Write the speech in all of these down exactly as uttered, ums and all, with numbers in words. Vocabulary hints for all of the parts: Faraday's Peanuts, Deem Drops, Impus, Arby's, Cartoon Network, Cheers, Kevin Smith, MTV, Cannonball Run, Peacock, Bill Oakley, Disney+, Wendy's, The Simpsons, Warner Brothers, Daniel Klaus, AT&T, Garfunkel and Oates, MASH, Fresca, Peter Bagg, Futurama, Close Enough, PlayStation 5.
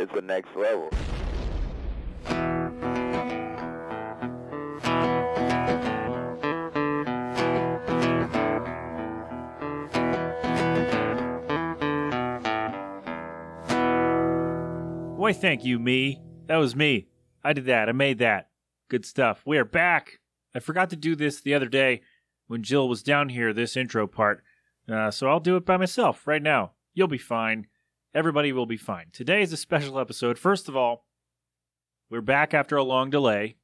It's the next level. Why, thank you, me. That was me. I did that. I made that. Good stuff. We are back. I forgot to do this the other day when Jill was down here, this intro part. Uh, so I'll do it by myself right now. You'll be fine. Everybody will be fine. Today is a special episode. First of all, we're back after a long delay.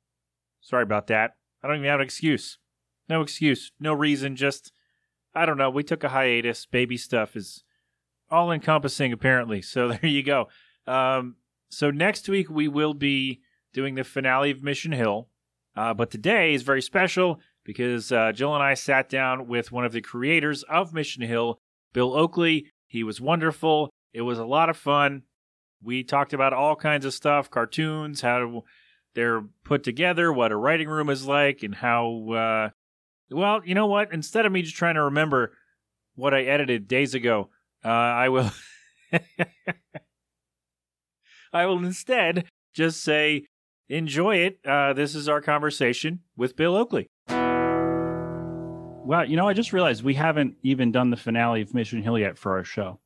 Sorry about that. I don't even have an excuse. No excuse. No reason. Just, I don't know. We took a hiatus. Baby stuff is all-encompassing, apparently. So there you go. Um... So next week, we will be doing the finale of Mission Hill. Uh, but today is very special because uh, Jill and I sat down with one of the creators of Mission Hill, Bill Oakley. He was wonderful. It was a lot of fun. We talked about all kinds of stuff, cartoons, how they're put together, what a writing room is like, and how... Uh, well, you know what? Instead of me just trying to remember what I edited days ago, uh, I will... I will instead just say, enjoy it. Uh, this is our conversation with Bill Oakley. Wow, you know, I just realized we haven't even done the finale of Mission Hill yet for our show.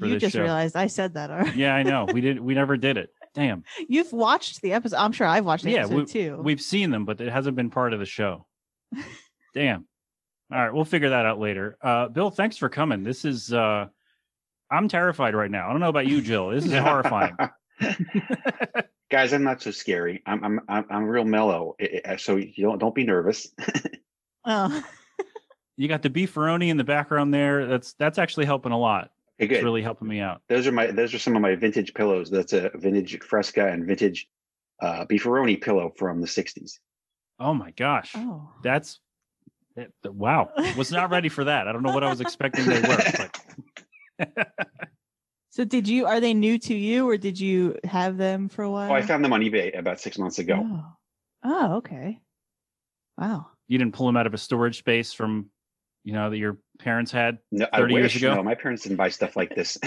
For you this just show. Realized I said that already. Yeah, I know. We did. We never did it. Damn. You've watched the episode. I'm sure I've watched the yeah, episode we, too. We've seen them, but it hasn't been part of the show. Damn. All right, we'll figure that out later. Uh, Bill, thanks for coming. This is... Uh, I'm terrified right now. I don't know about you, Jill. This is horrifying. Guys, I'm not so scary. I'm I'm I'm, I'm real mellow. So you don't don't be nervous. Oh. You got the beefaroni in the background there. That's that's actually helping a lot. Okay, good. It's really helping me out. Those are my those are some of my vintage pillows. That's a vintage Fresca and vintage uh, beefaroni pillow from the sixties. Oh my gosh. Oh. That's that, wow. Was not ready for that. I don't know what I was expecting they were, but so did you are they new to you or did you have them for a while? Oh, I found them on eBay about six months ago. Oh, oh okay. Wow. You didn't pull them out of a storage space from, you know, that your parents had no, thirty I wish, years ago? No, my parents didn't buy stuff like this.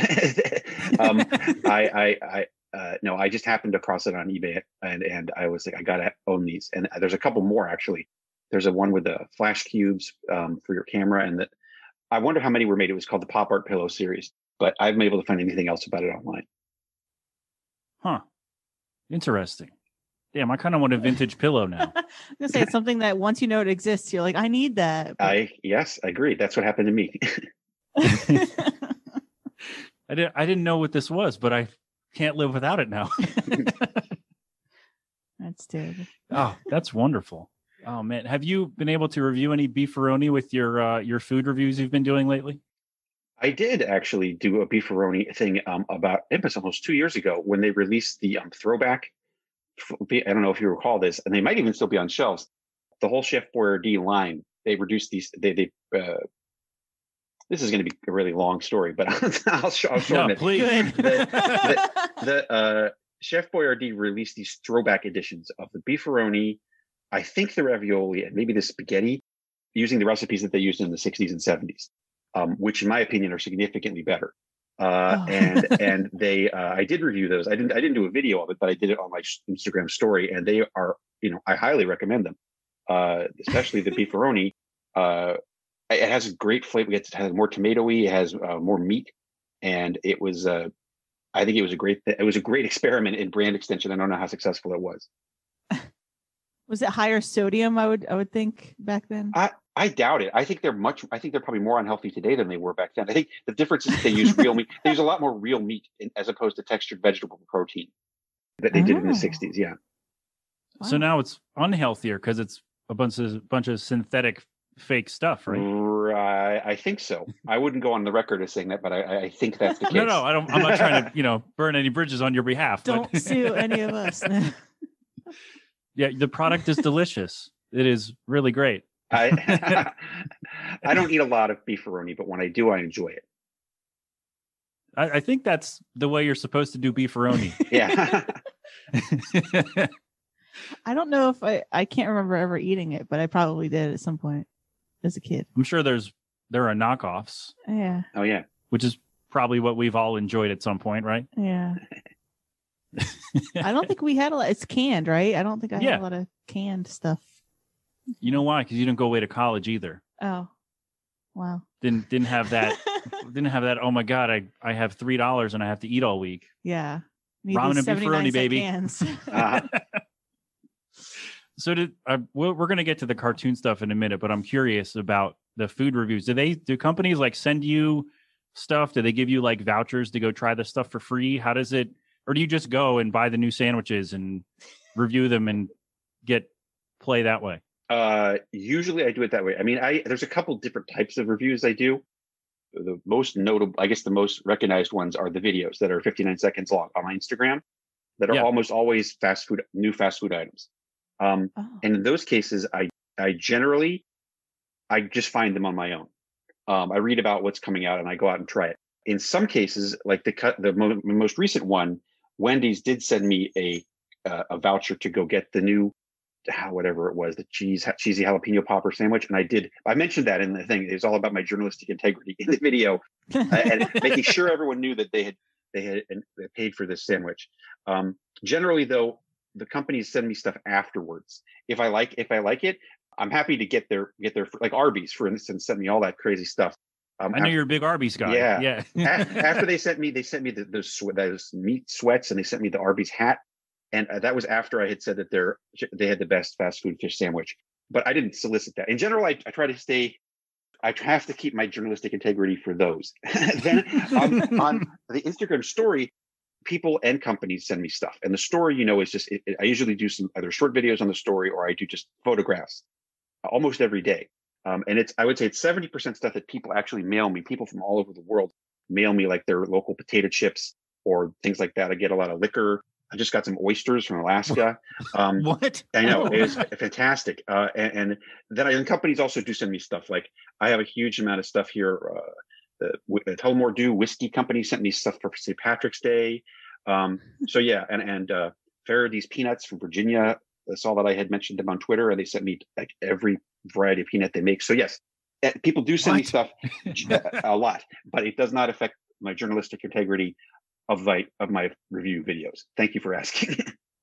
um, I, I, I, uh, no, I just happened across it on eBay and, and I was like, I gotta own these. And there's a couple more actually. There's a one with the flash cubes um, for your camera and the. I wonder how many were made. It was called the Pop Art Pillow series, but I haven't been able to find anything else about it online. Huh. Interesting. Damn, I kind of want a vintage pillow now. I'm going to say it's something that once you know it exists, you're like, I need that. But... I Yes, I agree. That's what happened to me. I, didn't, I didn't know what this was, but I can't live without it now. That's terrible. Oh, that's wonderful. Oh, man. Have you been able to review any beefaroni with your uh, your food reviews you've been doing lately? I did actually do a beefaroni thing um, about Impus almost two years ago when they released the um, throwback. I don't know if you recall this, and they might even still be on shelves. The whole Chef Boyardee line, they reduced these. They they. Uh, this is going to be a really long story, but I'll, I'll show no, it. Please. The, the, the uh, Chef Boyardee released these throwback editions of the beefaroni, I think the ravioli and maybe the spaghetti, using the recipes that they used in the sixties and seventies, um, which in my opinion are significantly better. Uh, oh. and and they, uh, I did review those. I didn't, I didn't do a video of it, but I did it on my Instagram story, and they are, you know, I highly recommend them, uh, especially the beefaroni. Uh, it has a great flavor. It has more tomatoey. It has uh, more meat, and it was, uh, I think it was a great, it was a great experiment in brand extension. I don't know how successful it was. Was it higher sodium? I would, I would think back then. I, I doubt it. I think they're much. I think they're probably more unhealthy today than they were back then. I think the difference is they use real meat. They use a lot more real meat in, as opposed to textured vegetable protein that they oh. did in the sixties. Yeah. Wow. So now it's unhealthier because it's a bunch of bunch of synthetic fake stuff, right? Right. I think so. I wouldn't go on the record as saying that, but I, I think that's the case. No, no. I don't. I'm not trying to, you know, burn any bridges on your behalf. Don't but... sue any of us. Yeah, the product is delicious. It is really great. I I don't eat a lot of beefaroni, but when I do, I enjoy it. I, I think that's the way you're supposed to do beefaroni. Yeah. I don't know if I, I can't remember ever eating it, but I probably did at some point as a kid. I'm sure there's there are knockoffs. Yeah. Oh, yeah. Which is probably what we've all enjoyed at some point, right? Yeah. I don't think we had a lot. It's canned, right? I don't think I yeah. had a lot of canned stuff. You know why? Because you didn't go away to college either. Oh, wow. Didn't didn't have that. didn't have that. Oh my God! I I have three dollars and I have to eat all week. Yeah. Need ramen and Beefaroni, baby. uh. So did uh, we're, we're going to get to the cartoon stuff in a minute, but I'm curious about the food reviews. Do they do companies like send you stuff? Do they give you like vouchers to go try the stuff for free? How does it? Or do you just go and buy the new sandwiches and review them and get play that way? Uh, usually I do it that way. I mean, I there's a couple different types of reviews I do. The most notable, I guess the most recognized ones are the videos that are fifty-nine seconds long on my Instagram that are yeah. almost always fast food, new fast food items. Um, oh. And in those cases, I, I generally, I just find them on my own. Um, I read about what's coming out and I go out and try it. In some cases, like the cut, the mo- most recent one, Wendy's did send me a, uh, a voucher to go get the new, whatever it was, the cheese, cheesy jalapeno popper sandwich. And I did, I mentioned that in the thing. It was all about my journalistic integrity in the video uh, and making sure everyone knew that they had, they had paid for this sandwich. Um, generally though, the companies send me stuff afterwards. If I like, if I like it, I'm happy to get their, get their, like Arby's, for instance, sent me all that crazy stuff. Um, I know after, you're a big Arby's guy. Yeah. yeah. After they sent me, they sent me the, those, those meat sweats and they sent me the Arby's hat. And that was after I had said that they're, they had the best fast food fish sandwich, but I didn't solicit that. In general, I, I try to stay, I have to keep my journalistic integrity for those. Then on, on the Instagram story, people and companies send me stuff. And the story, you know, is just, it, it, I usually do some either short videos on the story or I do just photographs almost every day. Um, and it's, I would say it's seventy percent stuff that people actually mail me. People from all over the world mail me like their local potato chips or things like that. I get a lot of liquor. I just got some oysters from Alaska. Um, what? I know, it was fantastic. Uh, and, and then I, and companies also do send me stuff. Like I have a huge amount of stuff here. Uh, the, the Tell More Dew Whiskey Company sent me stuff for Saint Patrick's Day. Um, so yeah, and and uh, Faraday's Peanuts from Virginia. I saw that I had mentioned them on Twitter, and they sent me like every variety of peanut they make. So yes, people do send what? me stuff a lot, but it does not affect my journalistic integrity of my of my review videos. Thank you for asking.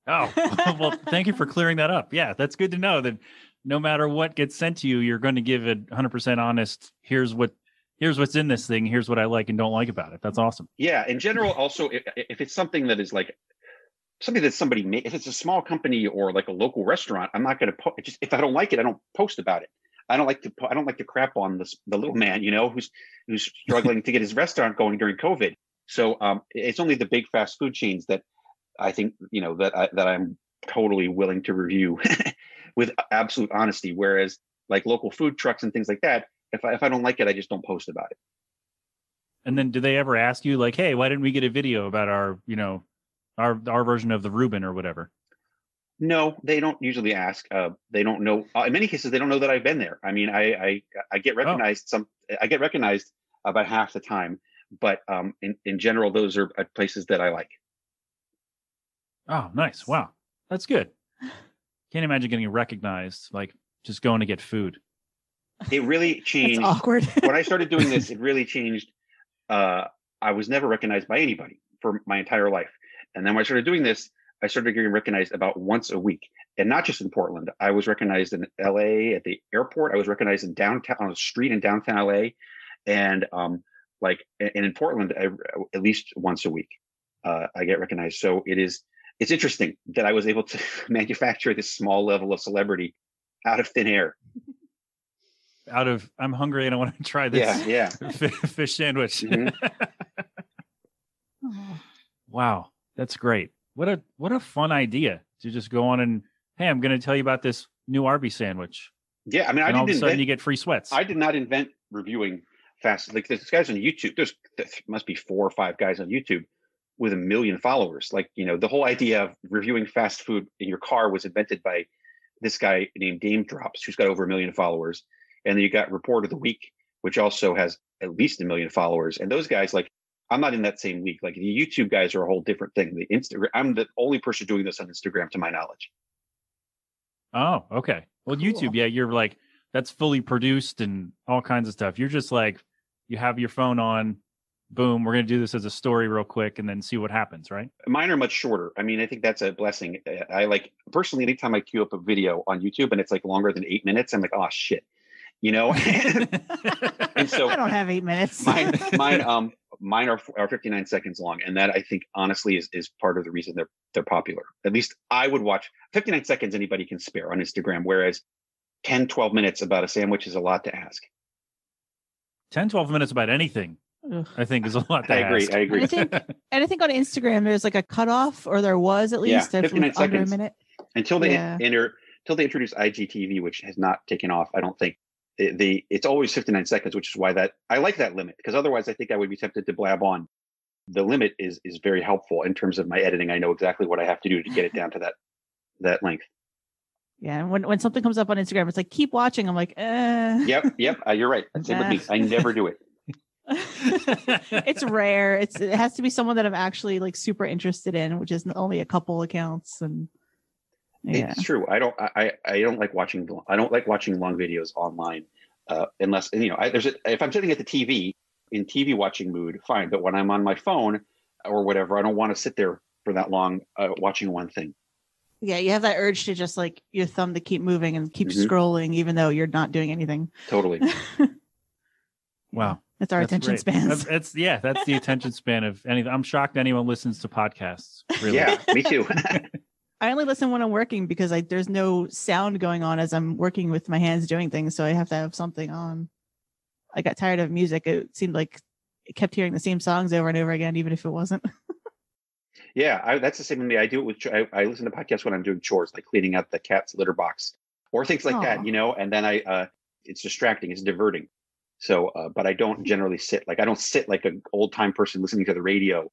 Oh, well, thank you for clearing that up. Yeah, that's good to know that no matter what gets sent to you, you're going to give it one hundred percent honest. Here's what here's what's in this thing. Here's what I like and don't like about it. That's awesome. Yeah, in general, also, if, if it's something that is like something that somebody made, if it's a small company or like a local restaurant, I'm not going to po- just if I don't like it, I don't post about it. I don't like to po- I don't like to crap on this, the little man, you know, who's who's struggling to get his restaurant going during COVID. So um, it's only the big fast food chains that I think, you know, that, I, that I'm totally willing to review with absolute honesty. Whereas like local food trucks and things like that, if I, if I don't like it, I just don't post about it. And then do they ever ask you like, hey, why didn't we get a video about our, you know, our, our version of the Reuben or whatever? No, they don't usually ask. Uh, they don't know. Uh, in many cases, they don't know that I've been there. I mean, I, I, I get recognized oh. some, I get recognized about half the time. But um, in, in general, those are places that I like. Oh, nice. Wow. That's good. Can't imagine getting recognized, like just going to get food. It really changed. That's awkward. When I started doing this, it really changed. Uh, I was never recognized by anybody for my entire life. And then when I started doing this, I started getting recognized about once a week. And not just in Portland. I was recognized in L A at the airport. I was recognized in downtown, on a street in downtown L A. And, um, Like, and in Portland, I, at least once a week, uh, I get recognized. So it is, it's interesting that I was able to manufacture this small level of celebrity out of thin air. Out of, I'm hungry and I want to try this yeah, yeah. fish sandwich. Mm-hmm. Wow. That's great. What a, what a fun idea to just go on and, hey, I'm going to tell you about this new Arby's sandwich. Yeah. I mean, I and all of a sudden invent, you get free sweats. I did not invent reviewing fast. Like there's guys on YouTube, there's there must be four or five guys on YouTube with a million followers. Like, you know, the whole idea of reviewing fast food in your car was invented by this guy named Deem Drops, who's got over a million followers. And then you got Report of the Week, which also has at least a million followers. And those guys, like, I'm not in that same league. Like the YouTube guys are a whole different thing. The Insta- I'm the only person doing this on Instagram, to my knowledge. Oh, okay. Well, cool. YouTube, yeah, you're like, that's fully produced and all kinds of stuff. You're just like, you have your phone on, boom, we're going to do this as a story real quick and then see what happens, right? Mine are much shorter. I mean, I think that's a blessing. I like, personally, anytime I queue up a video on YouTube and it's like longer than eight minutes, I'm like, oh, shit, you know? And so I don't have eight minutes. mine, mine, um, mine are, are fifty-nine seconds long. And that, I think, honestly, is, is part of the reason they're, they're popular. At least I would watch fifty-nine seconds anybody can spare on Instagram, whereas ten, twelve minutes about a sandwich is a lot to ask. ten, twelve minutes about anything, Ugh. I think, is a lot to I agree, ask. I agree. I agree. And I think on Instagram, there's like a cutoff, or there was at least. Yeah, fifty-nine seconds. A minute. Until they yeah. enter, until they introduce I G T V, which has not taken off, I don't think. The, the it's always fifty-nine seconds, which is why that I like that limit, because otherwise I think I would be tempted to blab on. The limit is is very helpful in terms of my editing. I know exactly what I have to do to get it down to that that length. Yeah, and when, when something comes up on Instagram, it's like, keep watching. I'm like, uh. Yep, yep, uh, you're right. Same with me. I never do it. It's rare. It's It has to be someone that I'm actually like super interested in, which is only a couple accounts. And yeah. It's true. I don't. I, I don't like watching. I don't like watching long videos online, uh, unless you know. I, there's a, if I'm sitting at the T V in T V watching mood, fine. But when I'm on my phone or whatever, I don't want to sit there for that long uh, watching one thing. Yeah, you have that urge to just like your thumb to keep moving and keep mm-hmm. scrolling, even though you're not doing anything. Totally. Wow, that's our that's attention great. Spans. That's yeah, that's the attention span of anything. I'm shocked anyone listens to podcasts. Really. Yeah, me too. I only listen when I'm working because I, there's no sound going on as I'm working with my hands doing things. So I have to have something on. I got tired of music. It seemed like I kept hearing the same songs over and over again, even if it wasn't. Yeah, I, that's the same with me. I do it with, I, I listen to podcasts when I'm doing chores, like cleaning out the cat's litter box or things like Aww. That, you know, and then I, uh, it's distracting, it's diverting. So, uh, but I don't generally sit, like I don't sit like an old time person listening to the radio,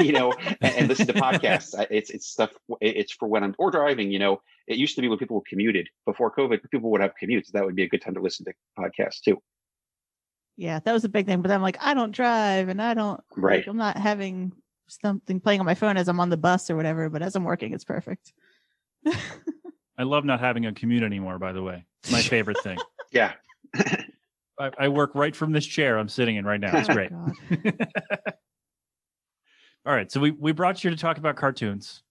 you know, and, and listen to podcasts. I, it's, it's stuff, it, it's for when I'm, or driving, you know. It used to be when people commuted before COVID, people would have commutes. That would be a good time to listen to podcasts too. Yeah, that was a big thing. But I'm like, I don't drive and I don't, right. Like, I'm not having something playing on my phone as I'm on the bus or whatever, but as I'm working, it's perfect. I love not having a commute anymore, by the way. It's my favorite thing. Yeah. I, I work right from this chair I'm sitting in right now. It's great. Oh, all right. So we, we brought you to talk about cartoons.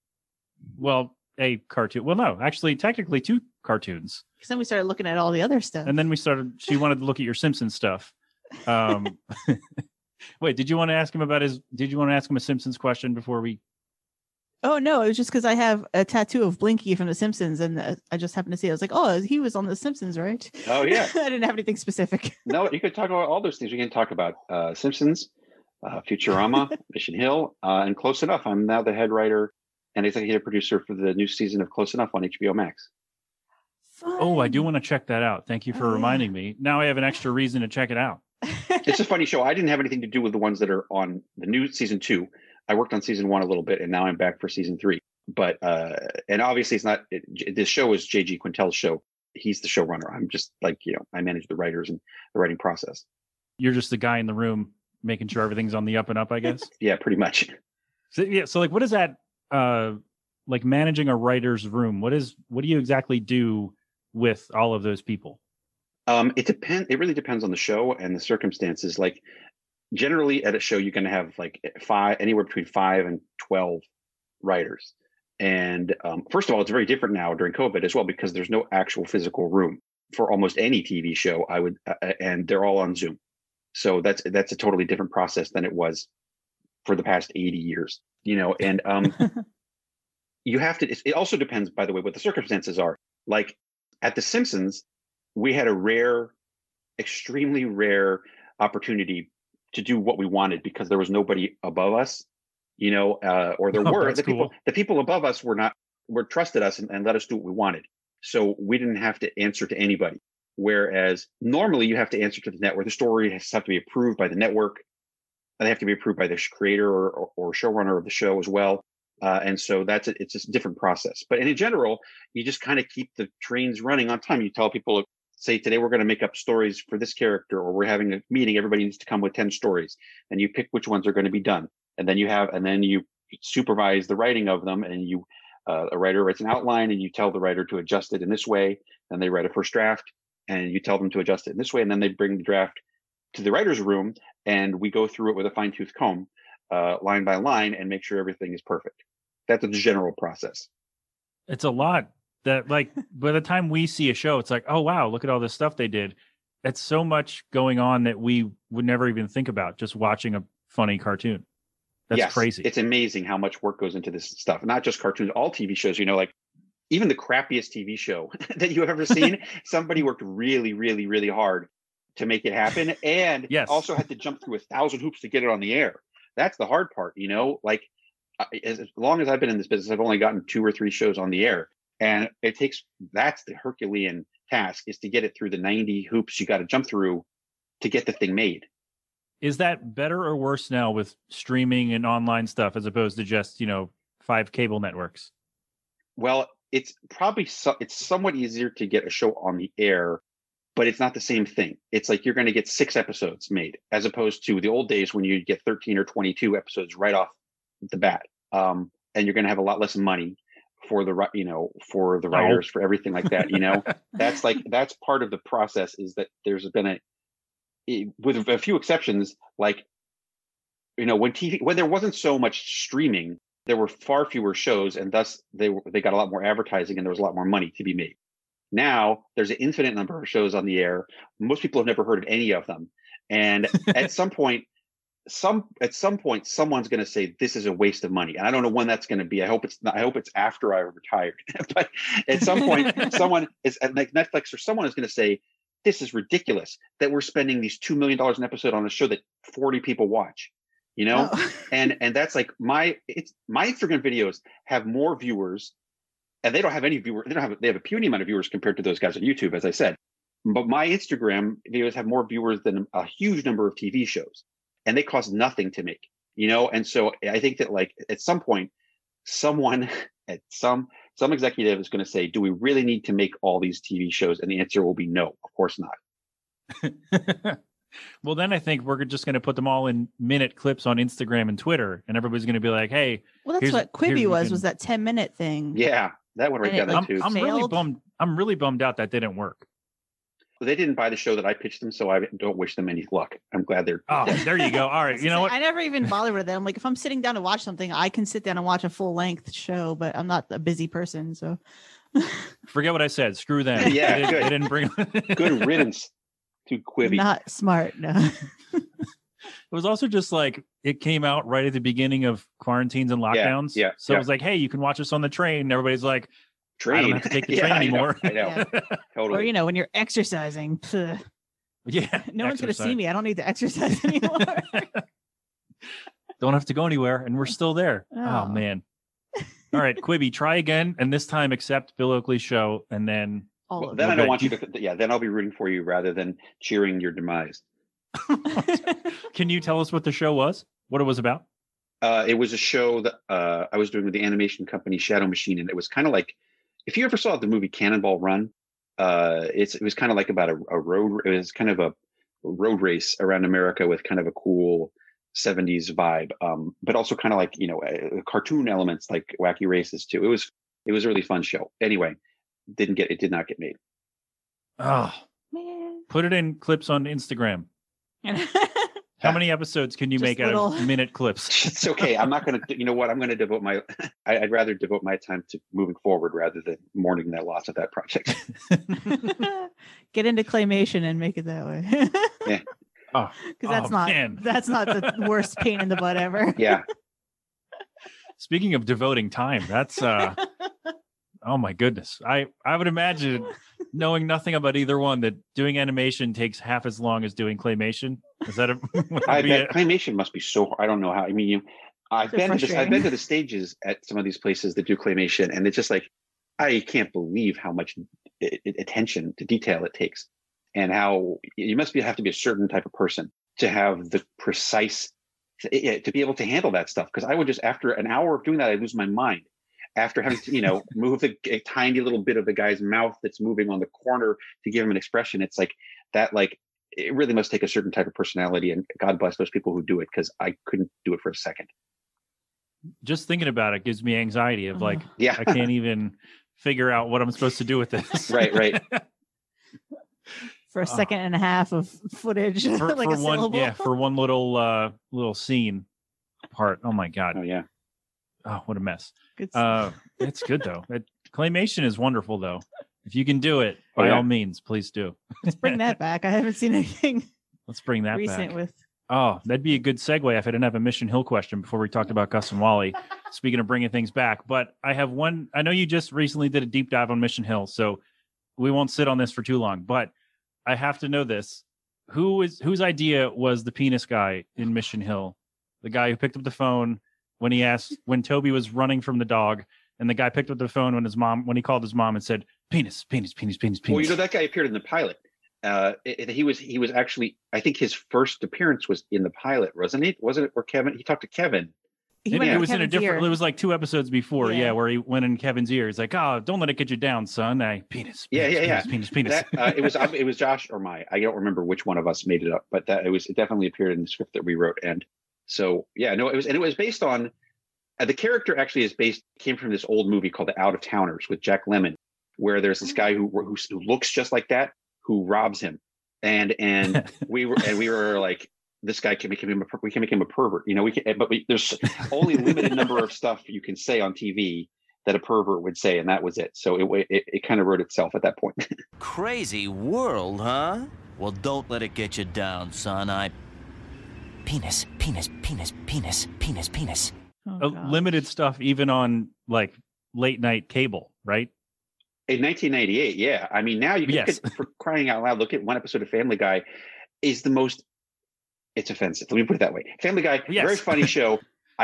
Well, a cartoon. Well, no, actually, technically two cartoons. Because then we started looking at all the other stuff. And then we started, she wanted to look at your Simpsons stuff. Um Wait, did you want to ask him about his, did you want to ask him a Simpsons question before we? Oh, no, it was just because I have a tattoo of Blinky from The Simpsons and uh, I just happened to see it. I was like, oh, he was on The Simpsons, right? Oh, yeah. I didn't have anything specific. No, you could talk about all those things. You can talk about uh, Simpsons, uh, Futurama, Mission Hill, uh, and Close Enough. I'm now the head writer and executive producer for the new season of Close Enough on H B O Max. Fun. Oh, I do want to check that out. Thank you for oh, reminding yeah. me. Now I have an extra reason to check it out. It's a funny show. I didn't have anything to do with the ones that are on the new season two. I worked on season one a little bit, and now I'm back for season three. But uh, and obviously, it's not. It, this show is J G Quintel's show. He's the showrunner. I'm just like you know, I manage the writers and the writing process. You're just the guy in the room making sure everything's on the up and up, I guess. Yeah, pretty much. So yeah, so like, what is that? Uh, like managing a writer's room. What is? What do you exactly do with all of those people? Um, it depends. It really depends on the show and the circumstances. Like generally at a show, you're going to have like five, anywhere between five and twelve writers. And um, first of all, it's very different now during COVID as well, because there's no actual physical room for almost any T V show. I would, uh, and they're all on Zoom. So that's, that's a totally different process than it was for the past eighty years, you know, and um, you have to, it also depends, by the way, what the circumstances are. Like at The Simpsons, we had a rare, extremely rare opportunity to do what we wanted because there was nobody above us, you know, uh, or there oh, were the cool. people, the people above us were not, were trusted us and, and let us do what we wanted. So we didn't have to answer to anybody. Whereas normally you have to answer to the network. The story has to be approved by the network. They have to be approved by the creator or, or showrunner of the show as well. Uh, and so that's, a, it's just a different process, but in general, you just kind of keep the trains running on time. You tell people, say today we're going to make up stories for this character, or we're having a meeting. Everybody needs to come with ten stories, and you pick which ones are going to be done. And then you have, and then you supervise the writing of them. And you, uh, a writer writes an outline, and you tell the writer to adjust it in this way. Then they write a first draft, and you tell them to adjust it in this way. And then they bring the draft to the writer's room, and we go through it with a fine-tooth comb, uh, line by line, and make sure everything is perfect. That's a general process. It's a lot that, like, by the time we see a show, it's like, oh, wow, look at all this stuff they did. It's so much going on that we would never even think about just watching a funny cartoon. That's yes, crazy. It's amazing how much work goes into this stuff. Not just cartoons, all T V shows, you know, like even the crappiest T V show that you have ever seen, somebody worked really, really, really hard to make it happen. And yes. also had to jump through a thousand hoops to get it on the air. That's the hard part, you know, like as, as long as I've been in this business, I've only gotten two or three shows on the air. And it takes, that's the Herculean task, is to get it through the ninety hoops you got to jump through to get the thing made. Is that better or worse now with streaming and online stuff as opposed to just, you know, five cable networks? Well, it's probably so, it's somewhat easier to get a show on the air, but it's not the same thing. It's like you're going to get six episodes made as opposed to the old days when you'd get thirteen or twenty-two episodes right off the bat. Um, and you're going to have a lot less money for the, you know, for the writers, oh. for everything like that. You know, that's like, that's part of the process, is that there's been a, It, with a few exceptions, like, you know, when T V, when there wasn't so much streaming, there were far fewer shows, and thus they they got a lot more advertising and there was a lot more money to be made. Now there's an infinite number of shows on the air. Most people have never heard of any of them. And at some point, some at some point, someone's going to say, this is a waste of money. And I don't know when that's going to be. I hope it's not, I hope it's after I retired. But at some point, someone is like Netflix or someone is going to say, this is ridiculous that we're spending these two million dollars an episode on a show that forty people watch, you know? Oh. And, and that's like my, it's my Instagram videos have more viewers, and they don't have any viewers. They don't have, they have a puny amount of viewers compared to those guys on YouTube, as I said, but my Instagram videos have more viewers than a huge number of T V shows, and they cost nothing to make, you know? And so I think that, like, at some point, someone at some, Some executive is going to say, do we really need to make all these T V shows? And the answer will be no, of course not. Well, then I think we're just going to put them all in minute clips on Instagram and Twitter, and everybody's going to be like, hey. Well, that's what Quibi was, can... was that ten minute thing. Yeah, that one right down there too. I'm really bummed. I'm really bummed out that didn't work. They didn't buy the show that I pitched them, so I don't wish them any luck. I'm glad they're. Oh, dead. There you go. All right. You know what? I never even bothered with them. Like, if I'm sitting down to watch something, I can sit down and watch a full length show, but I'm not a busy person. So forget what I said. Screw them. Yeah. They didn't, good. They didn't bring good riddance to Quibi. Not smart. No. It was also just like, it came out right at the beginning of quarantines and lockdowns. Yeah. yeah so yeah. It was like, hey, you can watch us on the train. And everybody's like, train. I don't have to take the yeah, train anymore. I know. I know. Yeah. Totally. Or, you know, when you're exercising. Pff. Yeah. No exercise. One's going to see me. I don't need to exercise anymore. Don't have to go anywhere. And we're still there. Oh, oh man. All right, Quibi, try again. And this time accept Bill Oakley's show. And then. All well, then I don't good. want you to. Yeah, then I'll be rooting for you rather than cheering your demise. Can you tell us what the show was? What it was about? Uh, it was a show that uh, I was doing with the animation company Shadow Machine. And it was kind of like, if you ever saw the movie Cannonball Run, uh, it's it was kind of like about a, a road. It was kind of a road race around America with kind of a cool seventies vibe, um, but also kind of like, you know, uh, cartoon elements like wacky races too. It was it was a really fun show. Anyway, didn't get it did not get made. Oh man! Put it in clips on Instagram. How many episodes can you Just make little... out of minute clips? It's okay. I'm not going to, you know what? I'm going to devote my, I, I'd rather devote my time to moving forward rather than mourning that loss of that project. Get into claymation and make it that way. Yeah. Oh, because that's, oh, not, that's not the worst pain in the butt ever. Yeah. Speaking of devoting time, that's, uh, oh my goodness. I, I would imagine, knowing nothing about either one, that doing animation takes half as long as doing claymation. Is that a, I bet a... claymation must be so hard. I don't know how. I mean, you, I've so been to the, I've been to the stages at some of these places that do claymation, and it's just like, I can't believe how much it, it, attention to detail it takes, and how you must be, have to be a certain type of person to have the precise to, to be able to handle that stuff. Because I would just, after an hour of doing that, I lose my mind. After having to, you know, move a, a tiny little bit of the guy's mouth that's moving on the corner to give him an expression, it's like that, like, it really must take a certain type of personality, and God bless those people who do it, because I couldn't do it for a second. Just thinking about it gives me anxiety of like, yeah. I can't even figure out what I'm supposed to do with this. Right, right. for a oh. second and a half of footage. For, like for a one, syllable. Yeah, for one little uh, little scene part. Oh my god. Oh yeah. Oh, what a mess. Good uh, that's good though. That, claymation is wonderful though. If you can do it, by oh, yeah. all means, please do. Let's bring that back. I haven't seen anything. Let's bring that recent back. With. Oh, that'd be a good segue if I didn't have a Mission Hill question before we talked about Gus and Wally. Speaking of bringing things back, but I have one. I know you just recently did a deep dive on Mission Hill, so we won't sit on this for too long. But I have to know this: who is whose idea was the penis guy in Mission Hill? The guy who picked up the phone when he asked when Toby was running from the dog, and the guy picked up the phone when his mom when he called his mom and said, "Penis, penis, penis, penis, penis." Well, you know that guy appeared in the pilot. Uh, it, he was he was actually I think his first appearance was in the pilot, wasn't it? Wasn't it? Or Kevin? He talked to Kevin. He yeah. It was Kevin's in a different. Ear. It was like two episodes before, yeah. yeah, where he went in Kevin's ear. He's like, "Oh, don't let it get you down, son." I penis. penis yeah, yeah, yeah. Penis, penis. penis. That, uh, it was it was Josh or my. I don't remember which one of us made it up, but that it was it definitely appeared in the script that we wrote. And so, yeah, no, it was and it was based on uh, the character actually is based came from this old movie called The Out of Towners with Jack Lemmon, where there's this guy who who, who looks just like that who robs him, and and we were and we were like. This guy can make him a we can make him a pervert, you know. We can, but we, there's only a limited number of stuff you can say on T V that a pervert would say, and that was it. So it it, it kind of wrote itself at that point. Crazy world, huh? Well, don't let it get you down, son. I penis, penis, penis, penis, penis, penis. Oh, limited stuff, even on like late night cable, right? In nineteen ninety-eight, yeah. I mean, now you yes. could, for crying out loud, look at one episode of Family Guy. Is the most It's offensive. Let me put it that way. Family Guy, yes. very funny show.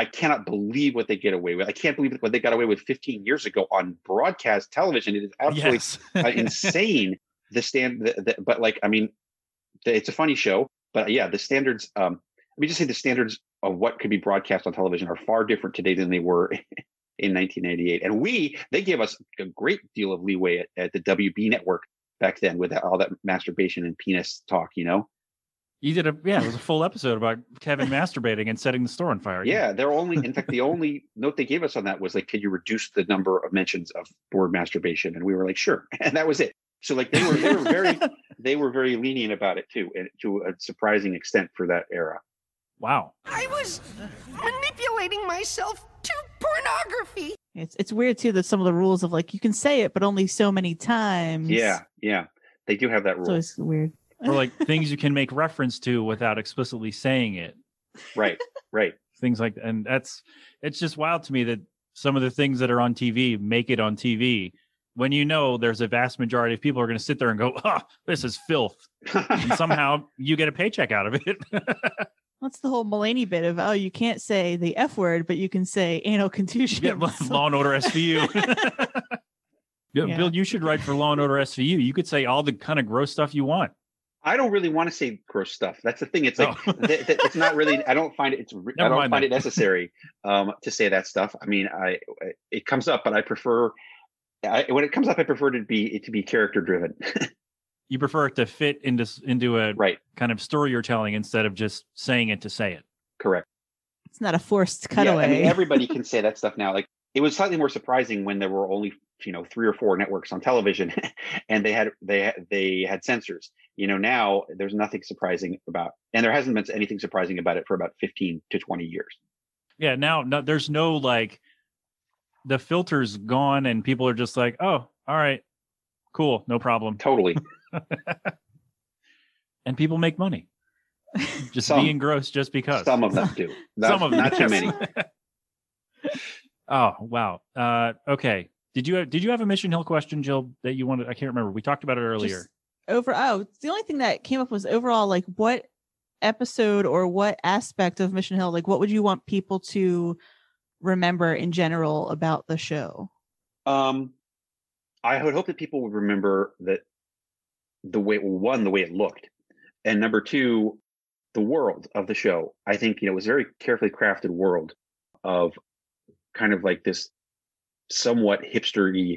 I cannot believe what they get away with. I can't believe what they got away with fifteen years ago on broadcast television. It is absolutely yes. uh, insane. The stand, the, the, but like, I mean, the, it's a funny show, but yeah, the standards. Um, let me just say the standards of what could be broadcast on television are far different today than they were in nineteen ninety-eight. And we, they gave us a great deal of leeway at, at the W B network back then with all that masturbation and penis talk, you know. You did a yeah. It was a full episode about Kevin masturbating and setting the store on fire. Yeah, yeah they're only. In fact, the only note they gave us on that was like, "Can you reduce the number of mentions of board masturbation?" And we were like, "Sure," and that was it. So like they were they were very they were very lenient about it too, and to a surprising extent for that era. Wow. I was manipulating myself to pornography. It's it's weird too that some of the rules of like you can say it but only so many times. Yeah, yeah, they do have that rule. So it's weird. Or like things you can make reference to without explicitly saying it. Right, right. Things like that. And that's, it's just wild to me that some of the things that are on T V make it on T V when you know there's a vast majority of people are going to sit there and go, oh, this is filth. And somehow you get a paycheck out of it. That's the whole Mulaney bit of, oh, you can't say the F word, but you can say anal contusion. Yeah, Law and Order S V U. yeah, yeah. Bill, you should write for Law and Order S V U. You could say all the kind of gross stuff you want. I don't really want to say gross stuff. That's the thing. It's like oh. th- th- it's not really. I don't find it. It's Never I don't find that. it necessary um, to say that stuff. I mean, I it comes up, but I prefer I, when it comes up. I prefer to be it to be character driven. You prefer it to fit into into a right. kind of story you're telling instead of just saying it to say it. Correct. It's not a forced cutaway. Yeah, I mean, everybody can say that stuff now. Like it was slightly more surprising when there were only you know three or four networks on television, and they had they they had censors. You know, now there's nothing surprising about, and there hasn't been anything surprising about it for about fifteen to twenty years. Yeah, now no, there's no like, the filter's gone and people are just like, oh, all right, cool, no problem. Totally. And people make money. Just some, being gross just because. Some of them do. That's, some of them. Not too many. Oh, wow. Uh, okay. Did you, have, did you have a Mission Hill question, Jill, that you wanted? I can't remember. We talked about it earlier. Just- Over oh, the only thing that came up was overall, like what episode or what aspect of Mission Hill, like what would you want people to remember in general about the show? Um, I would hope that people would remember that the way one, the way it looked, and number two, the world of the show. I think you know it was a very carefully crafted world of kind of like this somewhat hipstery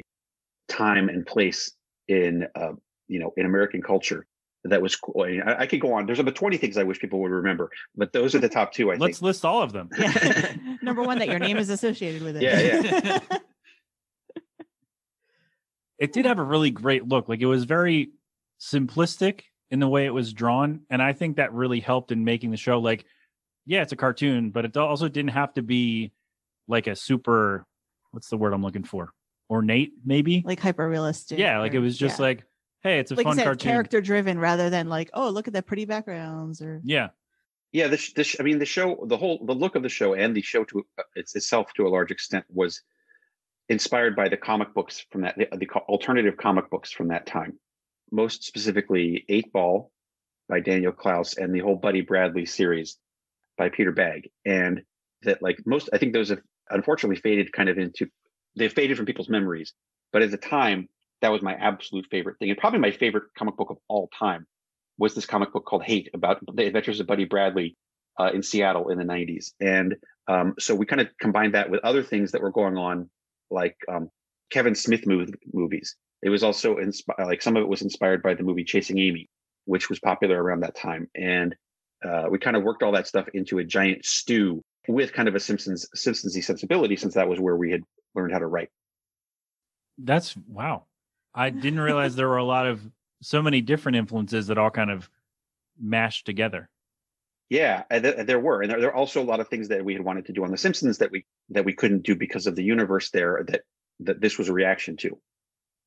time and place in. Uh, you know, in American culture that was cool. I mean, I, I could go on. There's about twenty things I wish people would remember, but those are the top two. I Let's think. Let's list all of them. Yeah. Number one, that your name is associated with it. Yeah, yeah. It did have a really great look. Like it was very simplistic in the way it was drawn. And I think that really helped in making the show. Like, yeah, it's a cartoon, but it also didn't have to be like a super, what's the word I'm looking for? Ornate, maybe? Like hyper realistic. Yeah. Like or, it was just yeah. like, hey, it's a like fun you said, cartoon. Character driven rather than like, oh, look at the pretty backgrounds or. Yeah. Yeah. This, this, I mean, the show, the whole, the look of the show and the show to uh, it's itself to a large extent was inspired by the comic books from that, the, the alternative comic books from that time. Most specifically, Eight Ball by Daniel Klaus and the whole Buddy Bradley series by Peter Bagg. And that like most, I think those have unfortunately faded kind of into, they've faded from people's memories. But at the time, that was my absolute favorite thing. And probably my favorite comic book of all time was this comic book called Hate about the adventures of Buddy Bradley uh, in Seattle in the nineties. And um, so we kind of combined that with other things that were going on, like um, Kevin Smith movie, movies. It was also inspi- like some of it was inspired by the movie Chasing Amy, which was popular around that time. And uh, we kind of worked all that stuff into a giant stew with kind of a Simpsons Simpsons-y sensibility, since that was where we had learned how to write. That's wow. I didn't realize there were a lot of so many different influences that all kind of mashed together. Yeah, th- there were. And there, there are also a lot of things that we had wanted to do on The Simpsons that we that we couldn't do because of the universe there that, that this was a reaction to.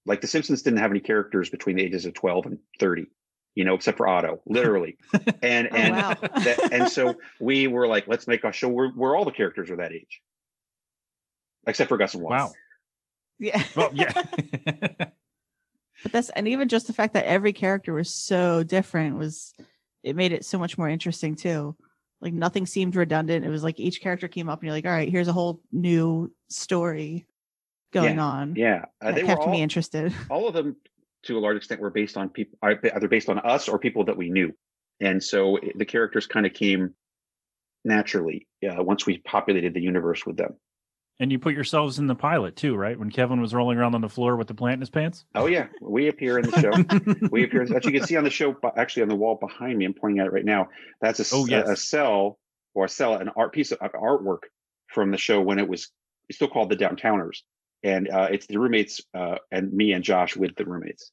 Like The Simpsons didn't have any characters between the ages of twelve and thirty, you know, except for Otto, literally. And oh, and wow. that, and so we were like, let's make a show where, where all the characters are that age, except for Gus and Wally. Wow. Yeah. Well, yeah. But that's and even just the fact that every character was so different was it made it so much more interesting too. Like nothing seemed redundant. It was like each character came up and you're like, all right, here's a whole new story going yeah, on. Yeah. Uh, they kept were all, me interested. All of them to a large extent were based on people, either based on us or people that we knew. And so it, the characters kind of came naturally uh, once we populated the universe with them. And you put yourselves in the pilot too, right? When Kevin was rolling around on the floor with the plant in his pants? Oh yeah. We appear in the show. we appear, as you can see on the show, actually on the wall behind me, I'm pointing at it right now. That's a, oh, yes. a, a cell or a cell, an art piece of artwork from the show when it was it's still called The Downtowners. And uh, it's the roommates uh, and me and Josh with the roommates.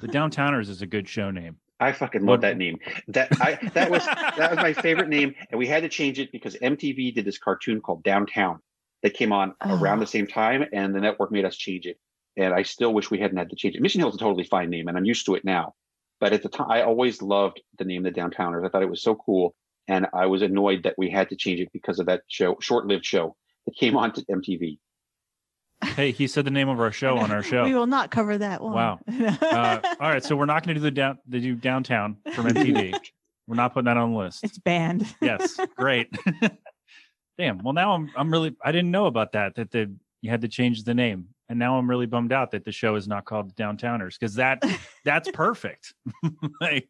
The Downtowners is a good show name. I fucking love that name. That I that was that was my favorite name, and we had to change it because M T V did this cartoon called Downtown that came on oh. around the same time, and the network made us change it. And I still wish we hadn't had to change it. Mission Hill is a totally fine name, and I'm used to it now. But at the time, I always loved the name The Downtowners. I thought it was so cool, and I was annoyed that we had to change it because of that show, short-lived show that came on to M T V. Hey, he said the name of our show on our show. We will not cover that one. Wow. Uh, all right, so we're not going to do the down, the do Downtown from M T V. We're not putting that on the list. It's banned. Yes, great. Damn. Well, now I'm I'm really I didn't know about that that the you had to change the name, and now I'm really bummed out that the show is not called The Downtowners because that that's perfect. Like,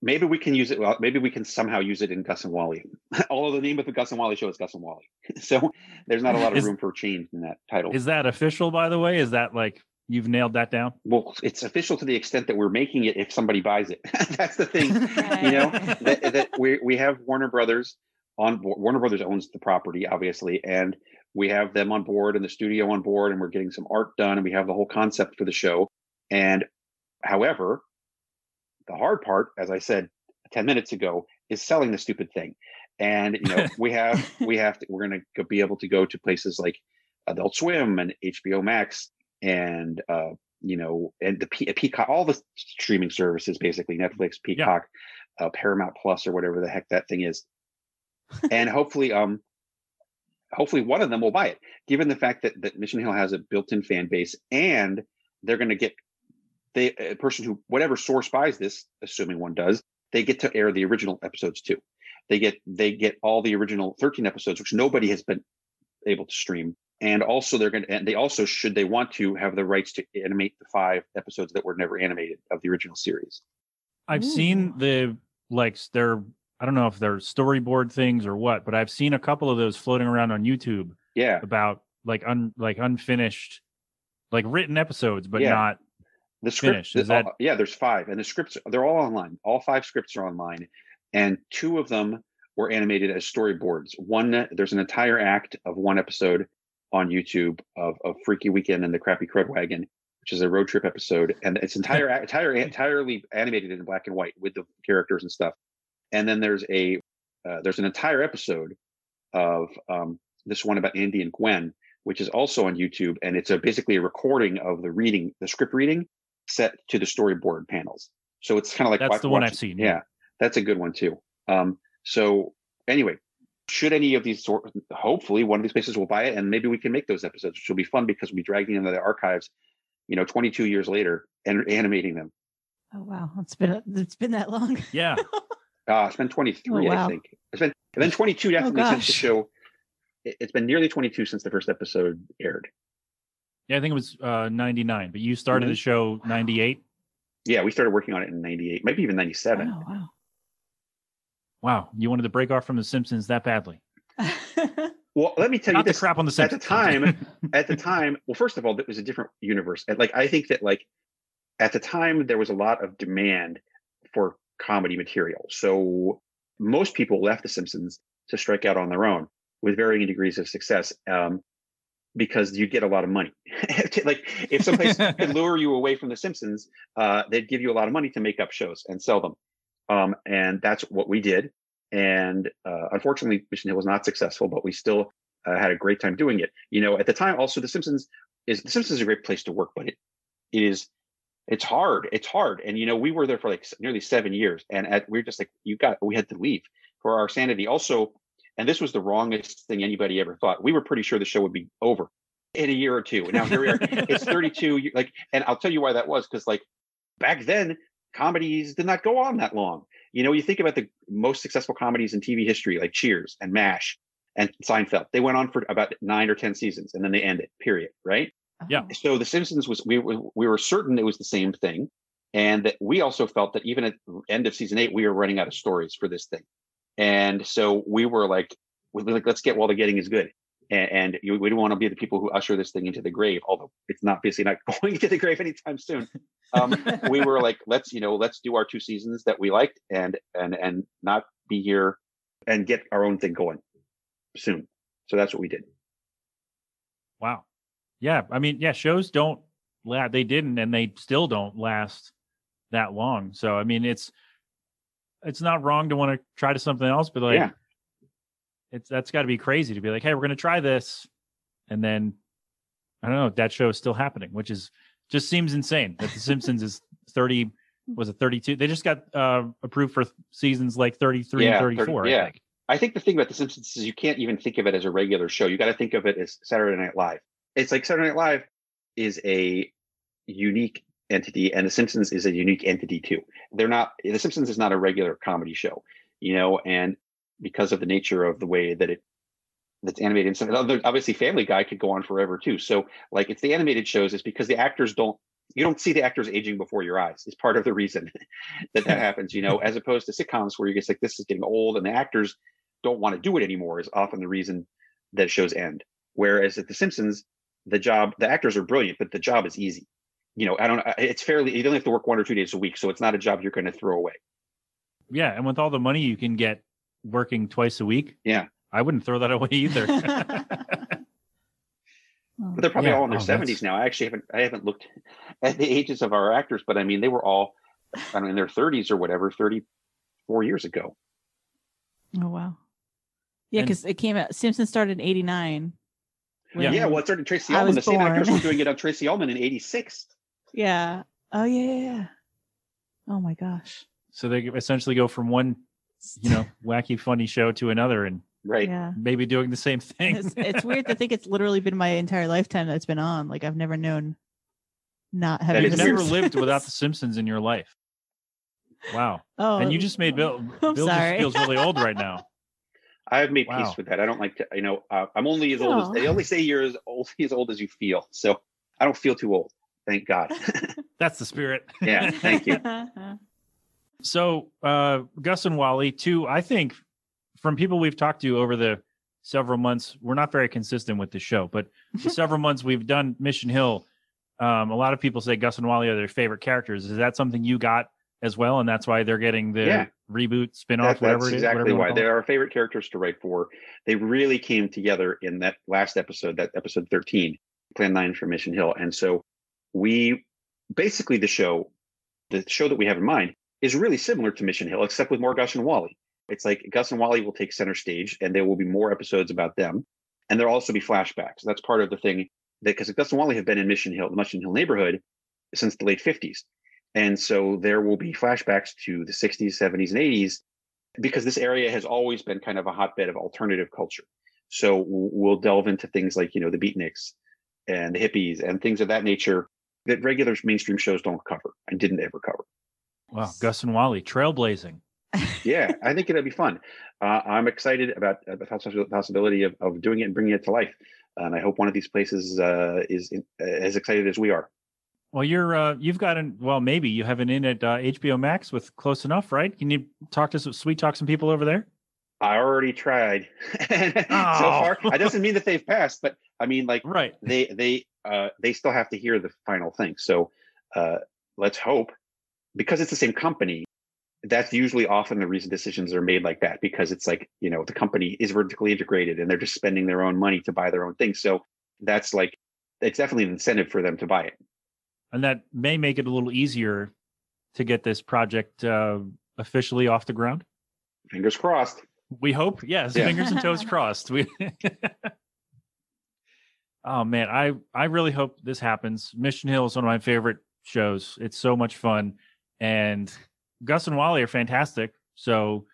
maybe we can use it. Well, maybe we can somehow use it in Gus and Wally. Although the name of the Gus and Wally show is Gus and Wally, so there's not a lot of is, room for change in that title. Is that official, by the way? Is that like you've nailed that down? Well, it's official to the extent that we're making it. If somebody buys it, that's the thing. You know that, that we we have Warner Brothers on board. Warner Brothers owns the property, obviously, and we have them on board and the studio on board, and we're getting some art done, and we have the whole concept for the show. And however. The hard part, as I said ten minutes ago, is selling the stupid thing. And you know, we have we have to, we're going to be able to go to places like Adult Swim and H B O Max, and uh, you know, and the Pe- Peacock, all the streaming services, basically Netflix, Peacock, yeah. uh, Paramount Plus, or whatever the heck that thing is. And hopefully, um, hopefully one of them will buy it. Given the fact that that Mission Hill has a built-in fan base, and they're going to get. They, a person who, whatever source buys this, assuming one does, they get to air the original episodes too. They get they get all the original thirteen episodes, which nobody has been able to stream. And also, they're going to, and they also, should they want to, have the rights to animate the five episodes that were never animated of the original series. I've Ooh. seen the like their, I don't know if they're storyboard things or what, but I've seen a couple of those floating around on YouTube. Yeah, about like un like unfinished, like written episodes, but yeah. not. The script, is that... all, yeah, there's five, and the scripts, they're all online. All five scripts are online, and two of them were animated as storyboards. One, there's an entire act of one episode on YouTube of, of Freaky Weekend and the Crappy Crud Wagon, which is a road trip episode, and it's entire entire entirely animated in black and white with the characters and stuff. And then there's a uh, there's an entire episode of um, this one about Andy and Gwen, which is also on YouTube, and it's a basically a recording of the reading, the script reading, set to the storyboard panels. So it's kind of like that's watch, the one watch, I've seen. Yeah, that's a good one too. Um, so anyway, should any of these sort, hopefully one of these places will buy it, and maybe we can make those episodes, which will be fun because we'll be dragging them to the archives, you know, twenty-two years later and animating them. Oh wow, it's been a, it's been that long. Yeah, uh, it's been twenty-three, oh, wow. I think. It's been and then twenty-two definitely oh, since the show. It's been nearly twenty-two since the first episode aired. Yeah, I think it was uh, ninety-nine, but you started mm-hmm. the show ninety-eight. Wow. Yeah, we started working on it in ninety-eight, maybe even ninety-seven. Oh, wow. Wow, you wanted to break off from The Simpsons that badly. Well, let me tell Not you this. The crap on The Simpsons. At the time, at the time, well, first of all, it was a different universe. And, like, I think that, like, at the time, there was a lot of demand for comedy material. So most people left The Simpsons to strike out on their own, with varying degrees of success, um, because you get a lot of money. Like if someplace could lure you away from The Simpsons, uh, they'd give you a lot of money to make up shows and sell them. Um, and that's what we did. And uh, unfortunately, Mission Hill was not successful, but we still uh, had a great time doing it. You know, at the time, also The Simpsons is The Simpsons is a great place to work, but it, it is it's hard. It's hard. And you know, we were there for like nearly seven years, and at, we were just like, you got. We had to leave for our sanity. Also. And this was the wrongest thing anybody ever thought. We were pretty sure the show would be over in a year or two. Now here we are. It's thirty-two. Like, and I'll tell you why that was, because like back then, comedies did not go on that long. You know, you think about the most successful comedies in T V history, like Cheers and MASH and Seinfeld. They went on for about nine or ten seasons, and then they ended. Period. Right? Yeah. So The Simpsons was we we were certain it was the same thing, and that we also felt that even at the end of season eight, we were running out of stories for this thing. And so we were like, we were like, let's get while the getting is good. And, and you, we don't want to be the people who usher this thing into the grave, although it's not basically not going to the grave anytime soon. Um, we were like, let's, you know, let's do our two seasons that we liked and, and, and not be here and get our own thing going soon. So that's what we did. Wow. Yeah. I mean, yeah, shows don't last. They didn't, and they still don't last that long. So, I mean, it's, it's not wrong to want to try to something else, but like, yeah. it's, that's gotta be crazy to be like, hey, we're going to try this. And then I don't know, that show is still happening, which is just seems insane that The Simpsons is thirty, was it thirty-two? They just got uh, approved for seasons like thirty-three yeah, and thirty-four. thirty, yeah. I think. I think the thing about The Simpsons is you can't even think of it as a regular show. You got to think of it as Saturday Night Live. It's like Saturday Night Live is a unique entity, and The Simpsons is a unique entity too. They're not, The Simpsons is not a regular comedy show, you know, and because of the nature of the way that it that's animated. And obviously Family Guy could go on forever too. So like it's the animated shows is because the actors don't, you don't see the actors aging before your eyes. It's part of the reason that that happens, you know, as opposed to sitcoms where you're just like, this is getting old and the actors don't want to do it anymore is often the reason that shows end. Whereas at The Simpsons, the job, the actors are brilliant, but the job is easy. You know, I don't, it's fairly, you don't have to work one or two days a week. So it's not a job you're going to throw away. Yeah. And with all the money you can get working twice a week. Yeah. I wouldn't throw that away either. But they're probably yeah. all in their oh, seventies that's... now. I actually haven't, I haven't looked at the ages of our actors, but I mean, they were all, I mean, in their thirties or whatever, thirty-four years ago. Oh, wow. Yeah. And... Cause it came out, Simpsons started in eighty-nine. Yeah. yeah. Well, it started Tracy Ullman. The same born. Actors were doing it on Tracy Ullman in eighty-six. Yeah. Oh yeah, yeah, yeah. Oh my gosh. So they essentially go from one, you know, wacky funny show to another, and right, yeah. maybe doing the same thing. It's, it's weird to think it's literally been my entire lifetime that's been on. Like I've never known not having. You've never lived without The Simpsons in your life. Wow. Oh, and you just made Bill. I'm Bill sorry. Just feels really old right now. I have made wow. peace with that. I don't like to, you know, uh, I'm only as old oh. as, they only say you're as old, as old as you feel. So I don't feel too old. Thank God. That's the spirit. Yeah. Thank you. So uh, Gus and Wally, too, I think from people we've talked to over the several months, we're not very consistent with the show, but the several months we've done Mission Hill, um, a lot of people say Gus and Wally are their favorite characters. Is that something you got as well? And that's why they're getting the... Yeah. Reboot, spinoff, that, whatever that's it is. That's exactly why. They're our favorite characters to write for. They really came together in that last episode, that episode thirteen, Plan nine from Mission Hill. And so we basically the show, the show that we have in mind is really similar to Mission Hill, except with more Gus and Wally. It's like Gus and Wally will take center stage and there will be more episodes about them. And there'll also be flashbacks. That's part of the thing that because Gus and Wally have been in Mission Hill, the Mission Hill neighborhood since the late fifties. And so there will be flashbacks to the sixties, seventies, and eighties, because this area has always been kind of a hotbed of alternative culture. So we'll delve into things like, you know, the beatniks and the hippies and things of that nature that regular mainstream shows don't cover and didn't ever cover. Wow. Gus and Wally, trailblazing. Yeah, I think it'll be fun. Uh, I'm excited about uh, the possibility of, of doing it and bringing it to life. And I hope one of these places uh, is in, uh, as excited as we are. Well, you're, uh, you've got an, well, maybe you have an in at uh, H B O Max with Close Enough, right? Can you talk to some, sweet talk some people over there? I already tried. Oh. So far, I doesn't mean that they've passed, but I mean, like, right. they, they, uh, they still have to hear the final thing. So uh, let's hope, because it's the same company. That's usually often the reason decisions are made like that, because it's like, you know, the company is vertically integrated and they're just spending their own money to buy their own things. So that's like, it's definitely an incentive for them to buy it. And that may make it a little easier to get this project uh, officially off the ground. Fingers crossed. We hope. Yes. Yeah. Fingers and toes crossed. We. Oh, man, I, I really hope this happens. Mission Hill is one of my favorite shows. It's so much fun. And Gus and Wally are fantastic. So,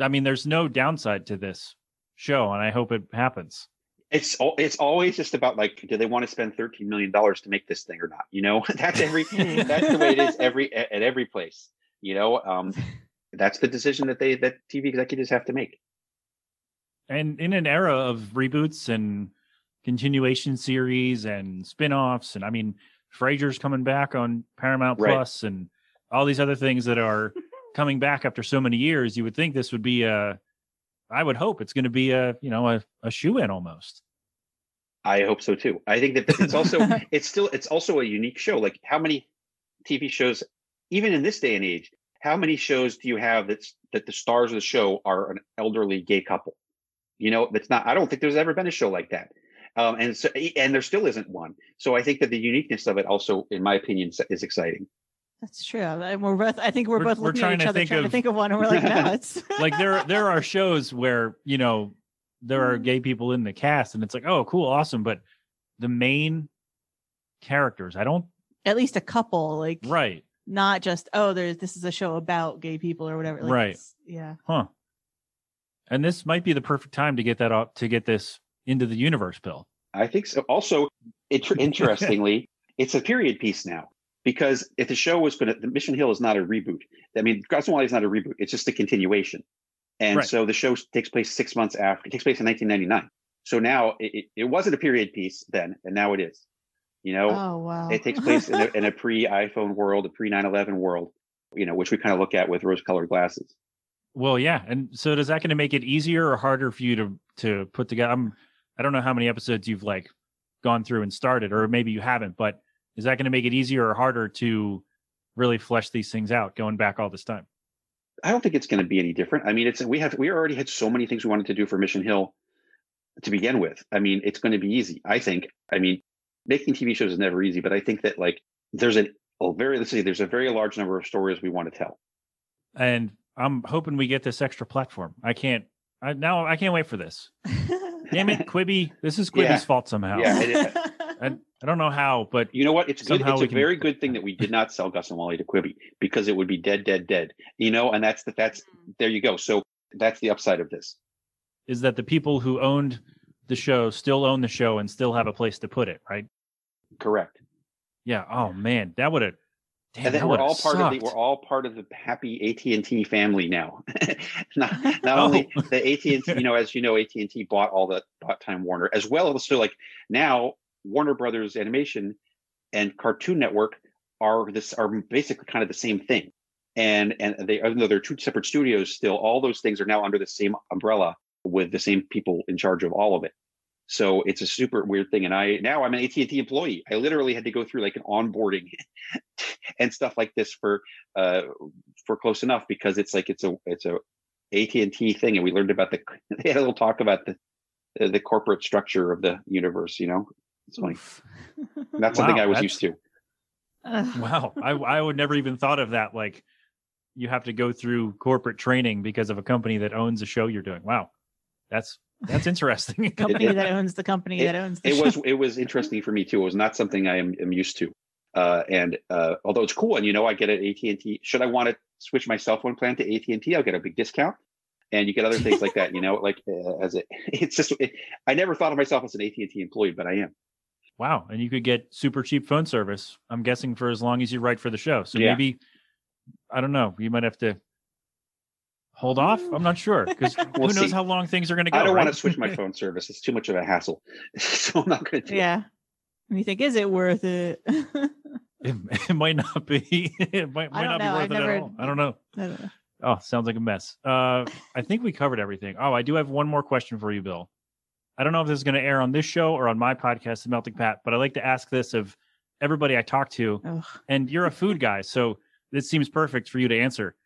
I mean, there's no downside to this show, and I hope it happens. It's it's always just about, like, do they want to spend thirteen million dollars to make this thing or not? You know, that's every that's the way it is every at every place. You know, um, that's the decision that they that T V executives have to make. And in an era of reboots and continuation series and spinoffs, and I mean, Frasier's coming back on Paramount Plus, right. And all these other things that are coming back after so many years, you would think this would be a, I would hope it's going to be a, you know, a, a shoe-in almost. I hope so too. I think that it's also, it's still, it's also a unique show. Like, how many T V shows, even in this day and age, how many shows do you have that's, that the stars of the show are an elderly gay couple? You know, that's not, I don't think there's ever been a show like that. Um, and so, and there still isn't one. So I think that the uniqueness of it also, in my opinion, is exciting. That's true. And we're both, I think we're, we're both looking we're at each other trying of, to think of one, and we're like, no, it's like there there are shows where, you know, there are gay people in the cast and it's like, oh, cool, awesome. But the main characters, I don't at least a couple, like right. Not just, oh, there's this is a show about gay people or whatever. Like, right. Yeah. Huh. And this might be the perfect time to get that up to get this into the universe, Bill. I think so. Also, it, interestingly, it's a period piece now. Because if the show was going to, Mission Hill is not a reboot. I mean, Gus and Wally is not a reboot. It's just a continuation. And right. So the show takes place six months after, it takes place in nineteen ninety-nine. So now it, it wasn't a period piece then, and now it is. You know, oh, wow. It takes place in a, in a pre-iPhone world, a pre nine eleven world, you know, which we kind of look at with rose-colored glasses. Well, yeah. And so is that going to make it easier or harder for you to, to put together? I'm, I don't know how many episodes you've like gone through and started, or maybe you haven't, but is that going to make it easier or harder to really flesh these things out going back all this time? I don't think it's going to be any different. I mean, it's we have we already had so many things we wanted to do for Mission Hill to begin with. I mean, it's going to be easy, I think. I mean, making T V shows is never easy, but I think that like there's a, a very let's see, there's a very large number of stories we want to tell. And I'm hoping we get this extra platform. I can't I, now. I can't wait for this. Damn it, Quibi! This is Quibi's yeah. fault somehow. Yeah. It is. I, I don't know how, but you know what? It's good. It's a can... very good thing that we did not sell Gus and Wally to Quibi, because it would be dead, dead, dead. You know, and that's the, that's there you go. So that's the upside of this. Is that the people who owned the show still own the show and still have a place to put it, right? Correct. Yeah. Oh man, that would have. And then we're all part sucked. of the we're all part of the happy A T and T family now. not not oh. only the A T and T, you know, as you know, A T and T bought all the bought Time Warner as well. So like now. Warner Brothers Animation and Cartoon Network are this are basically kind of the same thing, and and they even though they're two separate studios, still all those things are now under the same umbrella with the same people in charge of all of it. So it's a super weird thing. And I now I'm an A T and T employee. I literally had to go through like an onboarding and stuff like this for uh, for Close Enough, because it's like it's a it's a A T and T thing, and we learned about the they had a little talk about the the corporate structure of the universe, you know. It's funny. That's something wow, I was used to. Ugh. Wow. I, I would never even thought of that. Like, you have to go through corporate training because of a company that owns a show you're doing. Wow. That's, that's interesting. A company it, that owns the company it, that owns the it show. was, it was interesting for me too. It was not something I am, am used to. Uh, and uh, although it's cool and, you know, I get an A T and T, should I want to switch my cell phone plan to A T and T, I'll get a big discount. And you get other things like that, you know, like uh, as it, it's just, it, I never thought of myself as an A T and T employee, but I am. Wow. And you could get super cheap phone service, I'm guessing, for as long as you write for the show. So yeah. maybe, I don't know, you might have to hold off. I'm not sure, because we'll who knows see. how long things are going to go. I don't right? want to switch my phone service. It's too much of a hassle. So I'm not going to do yeah. it. And you think, is it worth it? it, it might not be. It might, might not know. be worth I've it never, at all. I don't know. I don't know. Oh, sounds like a mess. Uh, I think we covered everything. Oh, I do have one more question for you, Bill. I don't know if this is going to air on this show or on my podcast, The Melting Pat, but I like to ask this of everybody I talk to. Ugh. And you're a food guy, so this seems perfect for you to answer.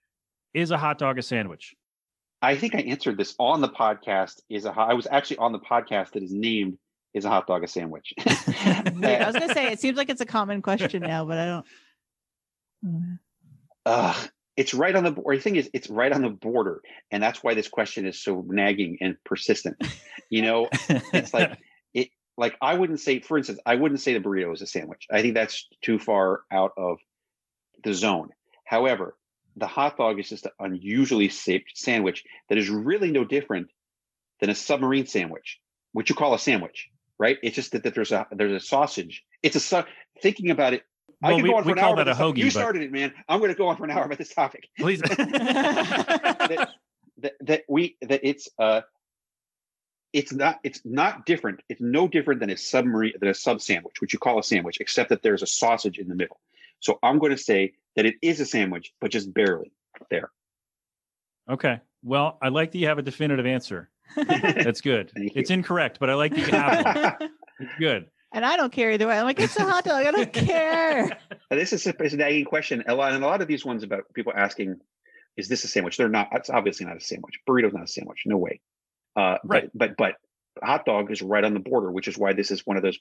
Is a hot dog a sandwich? I think I answered this on the podcast. Is a hot, I was actually on the podcast that is named Is a Hot Dog a Sandwich? I was going to say, it seems like it's a common question now, but I don't. Mm. Ugh. It's right on the board. The thing is, it's right on the border. And that's why this question is so nagging and persistent. You know, it's like, it, like I wouldn't say, for instance, I wouldn't say the burrito is a sandwich. I think that's too far out of the zone. However, the hot dog is just an unusually shaped sandwich that is really no different than a submarine sandwich, which you call a sandwich, right? It's just that, that there's a, there's a sausage. It's a, su- thinking about it, I well, can we, go on for an hour. That a hoagie, you started it, man. I'm going to go on for an hour about this topic. Please. that, that, that we that it's uh, it's not it's not different. It's no different than a submarine than a sub sandwich, which you call a sandwich, except that there's a sausage in the middle. So I'm going to say that it is a sandwich, but just barely there. Okay. Well, I like that you have a definitive answer. That's good. It's incorrect, but I like that you have one. It's good. And I don't care either way. I'm like, it's a hot dog. I don't care. This is a, it's a nagging question. A lot, and a lot of these ones about people asking, is this a sandwich? They're not. It's obviously not a sandwich. Burrito's not a sandwich. No way. Uh, right. But, but but hot dog is right on the border, which is why this is one of those,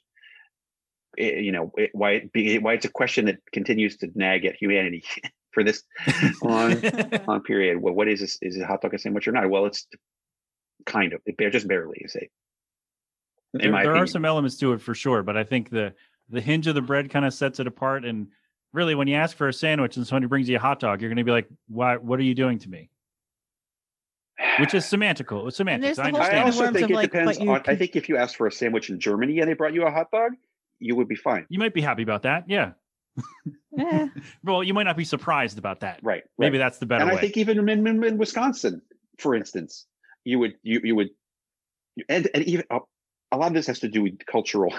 you know, it, why it be, why it's a question that continues to nag at humanity for this long, long period. Well, what is this? Is a hot dog a sandwich or not? Well, it's kind of. It just barely, you say. There, there are some elements to it for sure, but I think the the hinge of the bread kind of sets it apart. And really, when you ask for a sandwich and somebody brings you a hot dog, you're going to be like, "Why? What are you doing to me?" Which is semantical. It's semantics. I understand. I also think it like, depends on. Can... I think if you asked for a sandwich in Germany and they brought you a hot dog, you would be fine. You might be happy about that. Yeah. yeah. Well, you might not be surprised about that. Right. Maybe right. that's the better. And way. I think even in, in, in Wisconsin, for instance, you would you you would, and and even. Oh, a lot of this has to do with cultural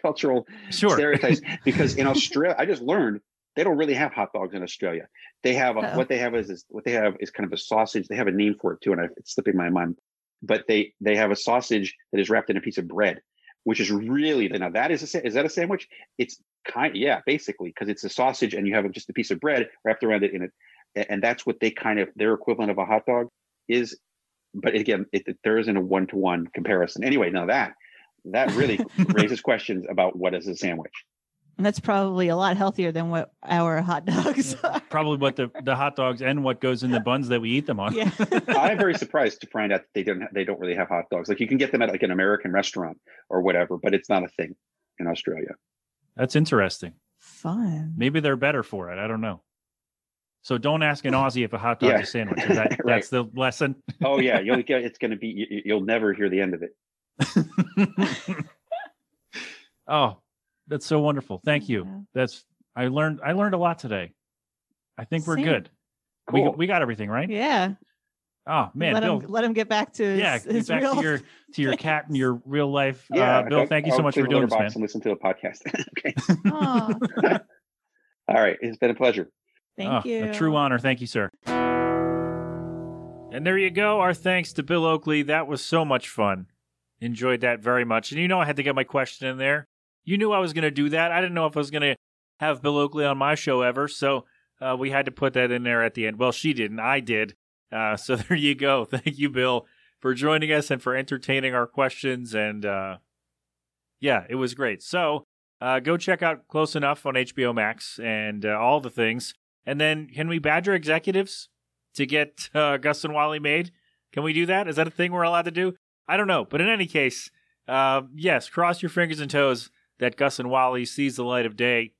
cultural sure. stereotypes, because in Australia, I just learned they don't really have hot dogs in Australia. They have a, what they have is, is what they have is kind of a sausage. They have a name for it too, and I, it's slipping my mind. But they they have a sausage that is wrapped in a piece of bread, which is really now that is a, is that a sandwich? It's kind yeah, basically, because it's a sausage and you have just a piece of bread wrapped around it in it, and that's what they kind of their equivalent of a hot dog is. But again, it, it, there isn't a one-to-one comparison. Anyway, now that that really raises questions about what is a sandwich. And that's probably a lot healthier than what our hot dogs are. Probably what the, the hot dogs and what goes in the buns that we eat them on. Yeah. I'm very surprised to find out that they don't have, they don't really have hot dogs. Like you can get them at like an American restaurant or whatever, but it's not a thing in Australia. That's interesting. Fun. Maybe they're better for it. I don't know. So don't ask an Aussie if a hot dog yeah. is a sandwich. Is that, right. That's the lesson. Oh yeah, you'll get. It's going to be. You, you'll never hear the end of it. Oh, that's so wonderful. Thank you. That's. I learned. I learned a lot today. I think we're Same. good. Cool. We we got everything right. Yeah. Oh man, let Bill, him let him get back to his, yeah. Get his back real to your to your things. cat and your real life. Yeah, uh, Bill. I'll, thank you so I'll much for doing this, man. And listen to the podcast. Okay. Oh. All right. It's been a pleasure. Thank oh, you. A true honor. Thank you, sir. And there you go. Our thanks to Bill Oakley. That was so much fun. Enjoyed that very much. And you know I had to get my question in there. You knew I was going to do that. I didn't know if I was going to have Bill Oakley on my show ever, so uh, we had to put that in there at the end. Well, she didn't. I did. Uh, so there you go. Thank you, Bill, for joining us and for entertaining our questions. And uh, yeah, it was great. So Uh, go check out Close Enough on H B O Max and uh, all the things. And then can we badger executives to get uh, Gus and Wally made? Can we do that? Is that a thing we're allowed to do? I don't know. But in any case, uh, yes, cross your fingers and toes that Gus and Wally sees the light of day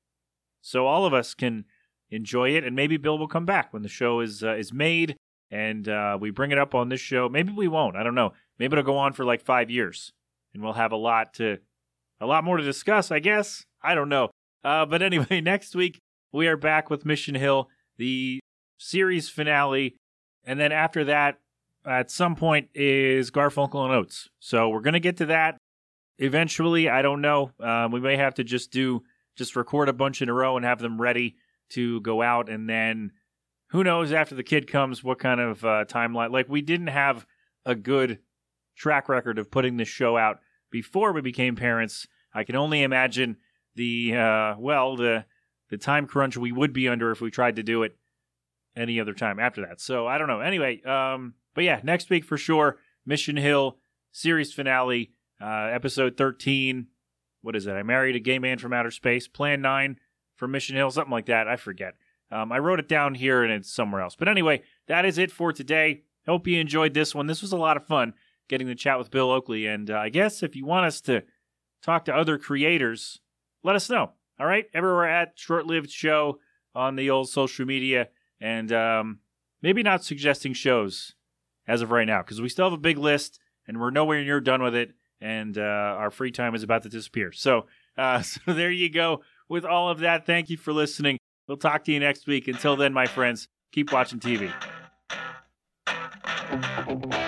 so all of us can enjoy it. And maybe Bill will come back when the show is uh, is made and uh, we bring it up on this show. Maybe we won't. I don't know. Maybe it'll go on for like five years and we'll have a lot to... A lot more to discuss, I guess. I don't know. Uh, but anyway, next week, we are back with Mission Hill, the series finale. And then after that, at some point, is Garfunkel and Oates. So we're going to get to that eventually. I don't know. Um, we may have to just do, just record a bunch in a row and have them ready to go out. And then who knows after the kid comes, what kind of uh, timeline. Like, we didn't have a good track record of putting this show out before we became parents. I can only imagine the, uh, well, the the time crunch we would be under if we tried to do it any other time after that. So I don't know. Anyway, um, but yeah, next week for sure, Mission Hill series finale, uh, episode thirteen. What is it? I Married a Gay Man from Outer Space. Plan nine from Mission Hill, something like that. I forget. Um, I wrote it down here and it's somewhere else. But anyway, that is it for today. Hope you enjoyed this one. This was a lot of fun, getting to chat with Bill Oakley. And uh, I guess if you want us to talk to other creators, let us know. All right? Everywhere at Short Lived Show on the old social media. And um, maybe not suggesting shows as of right now, because we still have a big list, and we're nowhere near done with it, and uh, our free time is about to disappear. So, uh, so there you go with all of that. Thank you for listening. We'll talk to you next week. Until then, my friends, keep watching T V.